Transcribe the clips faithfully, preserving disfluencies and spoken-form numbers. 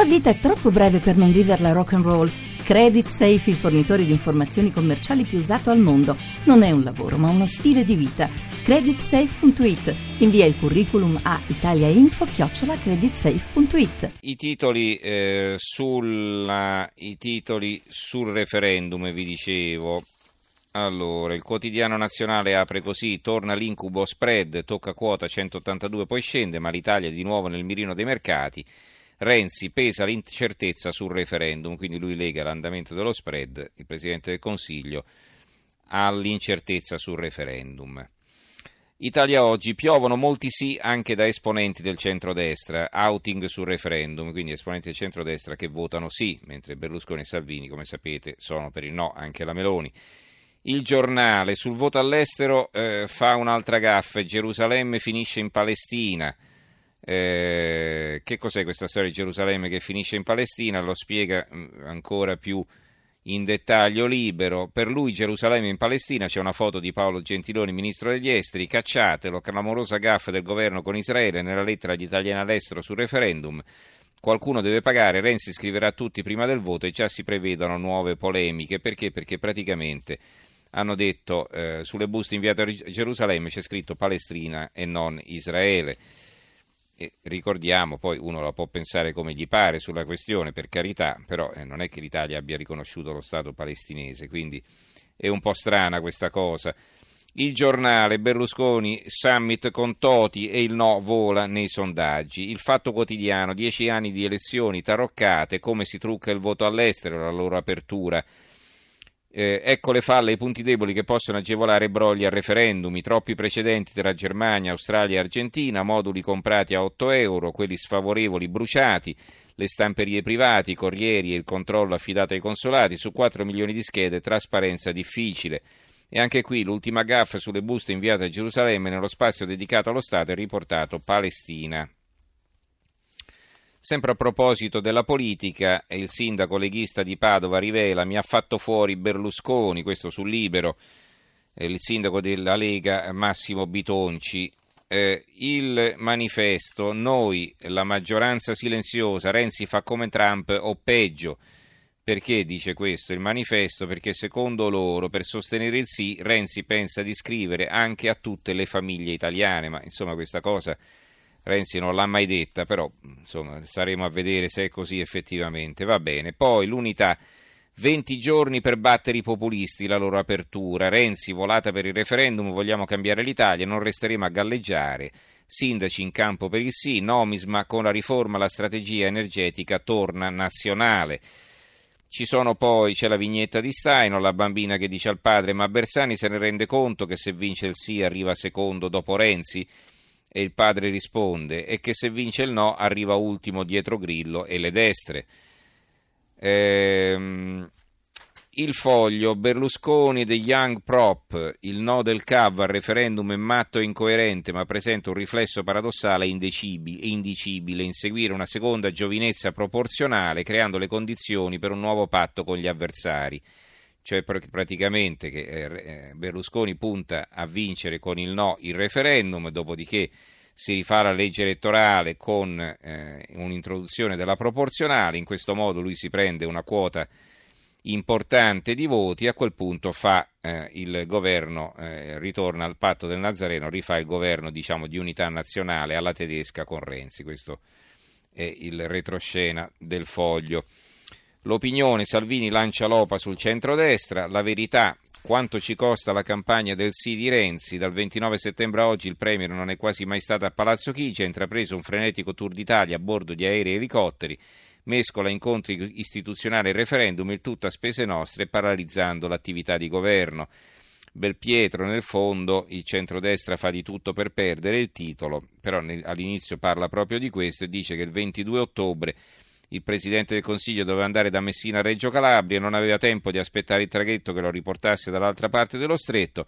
La vita è troppo breve per non viverla rock and roll. CreditSafe, il fornitore di informazioni commerciali più usato al mondo, non è un lavoro ma uno stile di vita. Credit Safe punto it. Invia il curriculum a Italia Info chiocciola Credit Safe punto it. I titoli eh, sulla i titoli sul referendum, vi dicevo. Allora, il quotidiano nazionale apre così: torna l'incubo spread, tocca quota centottantadue, poi scende, ma l'Italia è di nuovo nel mirino dei mercati. Renzi, pesa l'incertezza sul referendum, quindi lui lega l'andamento dello spread, il Presidente del Consiglio, all'incertezza sul referendum. Italia Oggi, piovono molti sì anche da esponenti del centrodestra, outing sul referendum, quindi esponenti del centrodestra che votano sì, mentre Berlusconi e Salvini, come sapete, sono per il no, anche la Meloni. Il Giornale, sul voto all'estero eh, fa un'altra gaffa, Gerusalemme finisce in Palestina. Eh, che cos'è questa storia di Gerusalemme che finisce in Palestina? Lo spiega ancora più in dettaglio Libero. Per lui Gerusalemme in Palestina, c'è una foto di Paolo Gentiloni, ministro degli esteri, cacciatelo, clamorosa gaffa del governo con Israele nella lettera agli italiani all'estero sul referendum. Qualcuno deve pagare, Renzi scriverà a tutti prima del voto e già si prevedono nuove polemiche. Perché? Perché praticamente hanno detto eh, sulle buste inviate a Gerusalemme c'è scritto Palestina e non Israele. E ricordiamo, poi uno la può pensare come gli pare sulla questione, per carità, però eh, non è che l'Italia abbia riconosciuto lo Stato palestinese, quindi è un po' strana questa cosa. Il Giornale, Berlusconi, summit con Toti e il no vola nei sondaggi. Il Fatto Quotidiano, dieci anni di elezioni taroccate, come si trucca il voto all'estero, la loro apertura. Eh, ecco le falle e i punti deboli che possono agevolare brogli al referendum, i troppi precedenti tra Germania, Australia e Argentina, moduli comprati a otto euro, quelli sfavorevoli bruciati, le stamperie private, i corrieri e il controllo affidato ai consolati, su quattro milioni di schede trasparenza difficile. E anche qui l'ultima gaffa sulle buste inviate a Gerusalemme, nello spazio dedicato allo Stato è riportato Palestina. Sempre a proposito della politica, il sindaco leghista di Padova rivela: mi ha fatto fuori Berlusconi, questo sul Libero, il sindaco della Lega Massimo Bitonci. Eh, il Manifesto, noi, la maggioranza silenziosa, Renzi fa come Trump o peggio. Perché dice questo il Manifesto? Perché secondo loro, per sostenere il sì, Renzi pensa di scrivere anche a tutte le famiglie italiane, ma insomma questa cosa Renzi non l'ha mai detta, però insomma staremo a vedere se è così effettivamente. Va bene, poi l'Unità, venti giorni per battere i populisti, la loro apertura. Renzi, volata per il referendum, vogliamo cambiare l'Italia, non resteremo a galleggiare. Sindaci in campo per il sì, nomisma, con la riforma la strategia energetica torna nazionale. Ci sono poi, c'è la vignetta di Staino, la bambina che dice al padre ma Bersani se ne rende conto che se vince il sì arriva secondo dopo Renzi? E il padre risponde, e che se vince il no arriva ultimo dietro Grillo e le destre. Ehm, il Foglio, Berlusconi the Young Prop, il no del C A V al referendum è matto e incoerente ma presenta un riflesso paradossale e indicibile, inseguire una seconda giovinezza proporzionale creando le condizioni per un nuovo patto con gli avversari. Cioè praticamente che Berlusconi punta a vincere con il no il referendum, dopodiché si rifà la legge elettorale con eh, un'introduzione della proporzionale, in questo modo lui si prende una quota importante di voti, a quel punto fa eh, il governo, eh, ritorna al patto del Nazareno, rifà il governo diciamo di unità nazionale alla tedesca con Renzi, questo è il retroscena del Foglio. L'Opinione, Salvini lancia l'O P A sul centrodestra, La Verità, quanto ci costa la campagna del sì di Renzi, dal ventinove settembre a oggi il premier non è quasi mai stato a Palazzo Chigi, ha intrapreso un frenetico tour d'Italia a bordo di aerei e elicotteri, mescola incontri istituzionali e referendum, il tutto a spese nostre, paralizzando l'attività di governo. Belpietro, nel fondo il centrodestra fa di tutto per perdere il titolo, però all'inizio parla proprio di questo e dice che il ventidue ottobre il Presidente del Consiglio doveva andare da Messina a Reggio Calabria, non aveva tempo di aspettare il traghetto che lo riportasse dall'altra parte dello stretto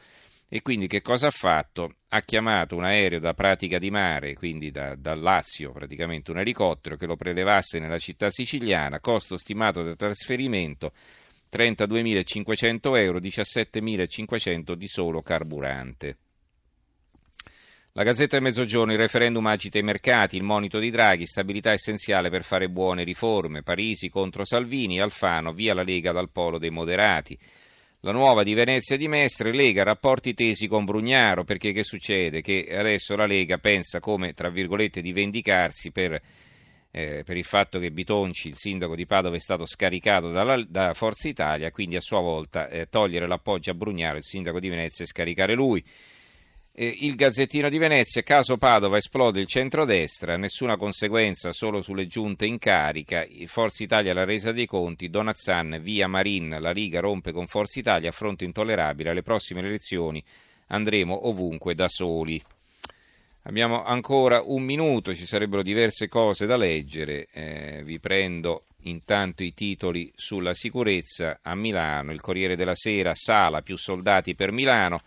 e quindi che cosa ha fatto? Ha chiamato un aereo da Pratica di Mare, quindi da, da Lazio, praticamente un elicottero che lo prelevasse nella città siciliana, costo stimato del trasferimento trentaduemilacinquecento euro, diciassettemilacinquecento di solo carburante. La Gazzetta del Mezzogiorno, il referendum agita i mercati, il monito di Draghi, stabilità essenziale per fare buone riforme, Parisi contro Salvini, Alfano, via la Lega dal polo dei moderati. La nuova di Venezia di Mestre, Lega, rapporti tesi con Brugnaro, perché che succede? Che adesso la Lega pensa come, tra virgolette, di vendicarsi per, eh, per il fatto che Bitonci, il sindaco di Padova, è stato scaricato dalla, da Forza Italia, quindi a sua volta eh, togliere l'appoggio a Brugnaro, il sindaco di Venezia, e scaricare lui. Eh, il Gazzettino di Venezia, caso Padova, esplode il centrodestra, nessuna conseguenza, solo sulle giunte in carica, Forza Italia la resa dei conti, Donazan via Marin, la Lega rompe con Forza Italia, affronto intollerabile, alle prossime elezioni andremo ovunque da soli. Abbiamo ancora un minuto, ci sarebbero diverse cose da leggere, eh, vi prendo intanto i titoli sulla sicurezza a Milano, il Corriere della Sera, Sala, più soldati per Milano,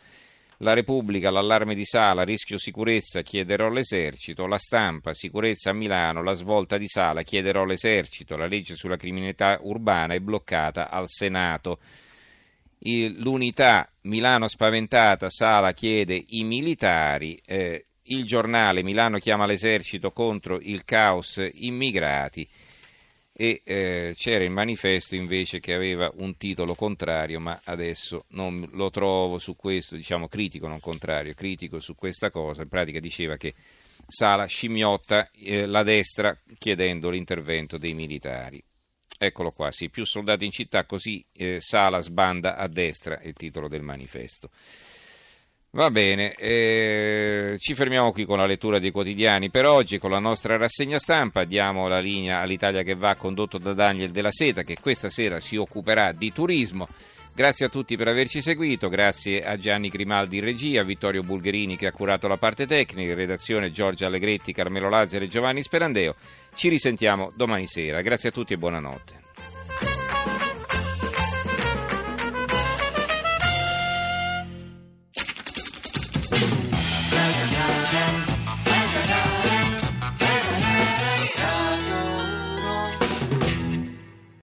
La Repubblica, l'allarme di Sala, rischio sicurezza, chiederò l'esercito, La Stampa, sicurezza a Milano, la svolta di Sala, chiederò l'esercito, la legge sulla criminalità urbana è bloccata al Senato, il, l'Unità, Milano spaventata, Sala chiede i militari, eh, il giornale, Milano chiama l'esercito contro il caos immigrati, e eh, c'era il manifesto invece che aveva un titolo contrario, ma adesso non lo trovo su questo, diciamo critico, non contrario, critico su questa cosa, in pratica diceva che Sala scimmiotta eh, la destra chiedendo l'intervento dei militari. Eccolo qua, sì, più soldati in città, così eh, Sala sbanda a destra, è il titolo del manifesto. Va bene, eh, ci fermiamo qui con la lettura dei quotidiani per oggi, con la nostra rassegna stampa, diamo la linea all'Italia che va, condotto da Daniel Della Seta, che questa sera si occuperà di turismo. Grazie a tutti per averci seguito, grazie a Gianni Grimaldi in regia, Vittorio Bulgherini che ha curato la parte tecnica, in redazione Giorgia Allegretti, Carmelo Lazzer e Giovanni Sperandeo. Ci risentiamo domani sera, grazie a tutti e buonanotte.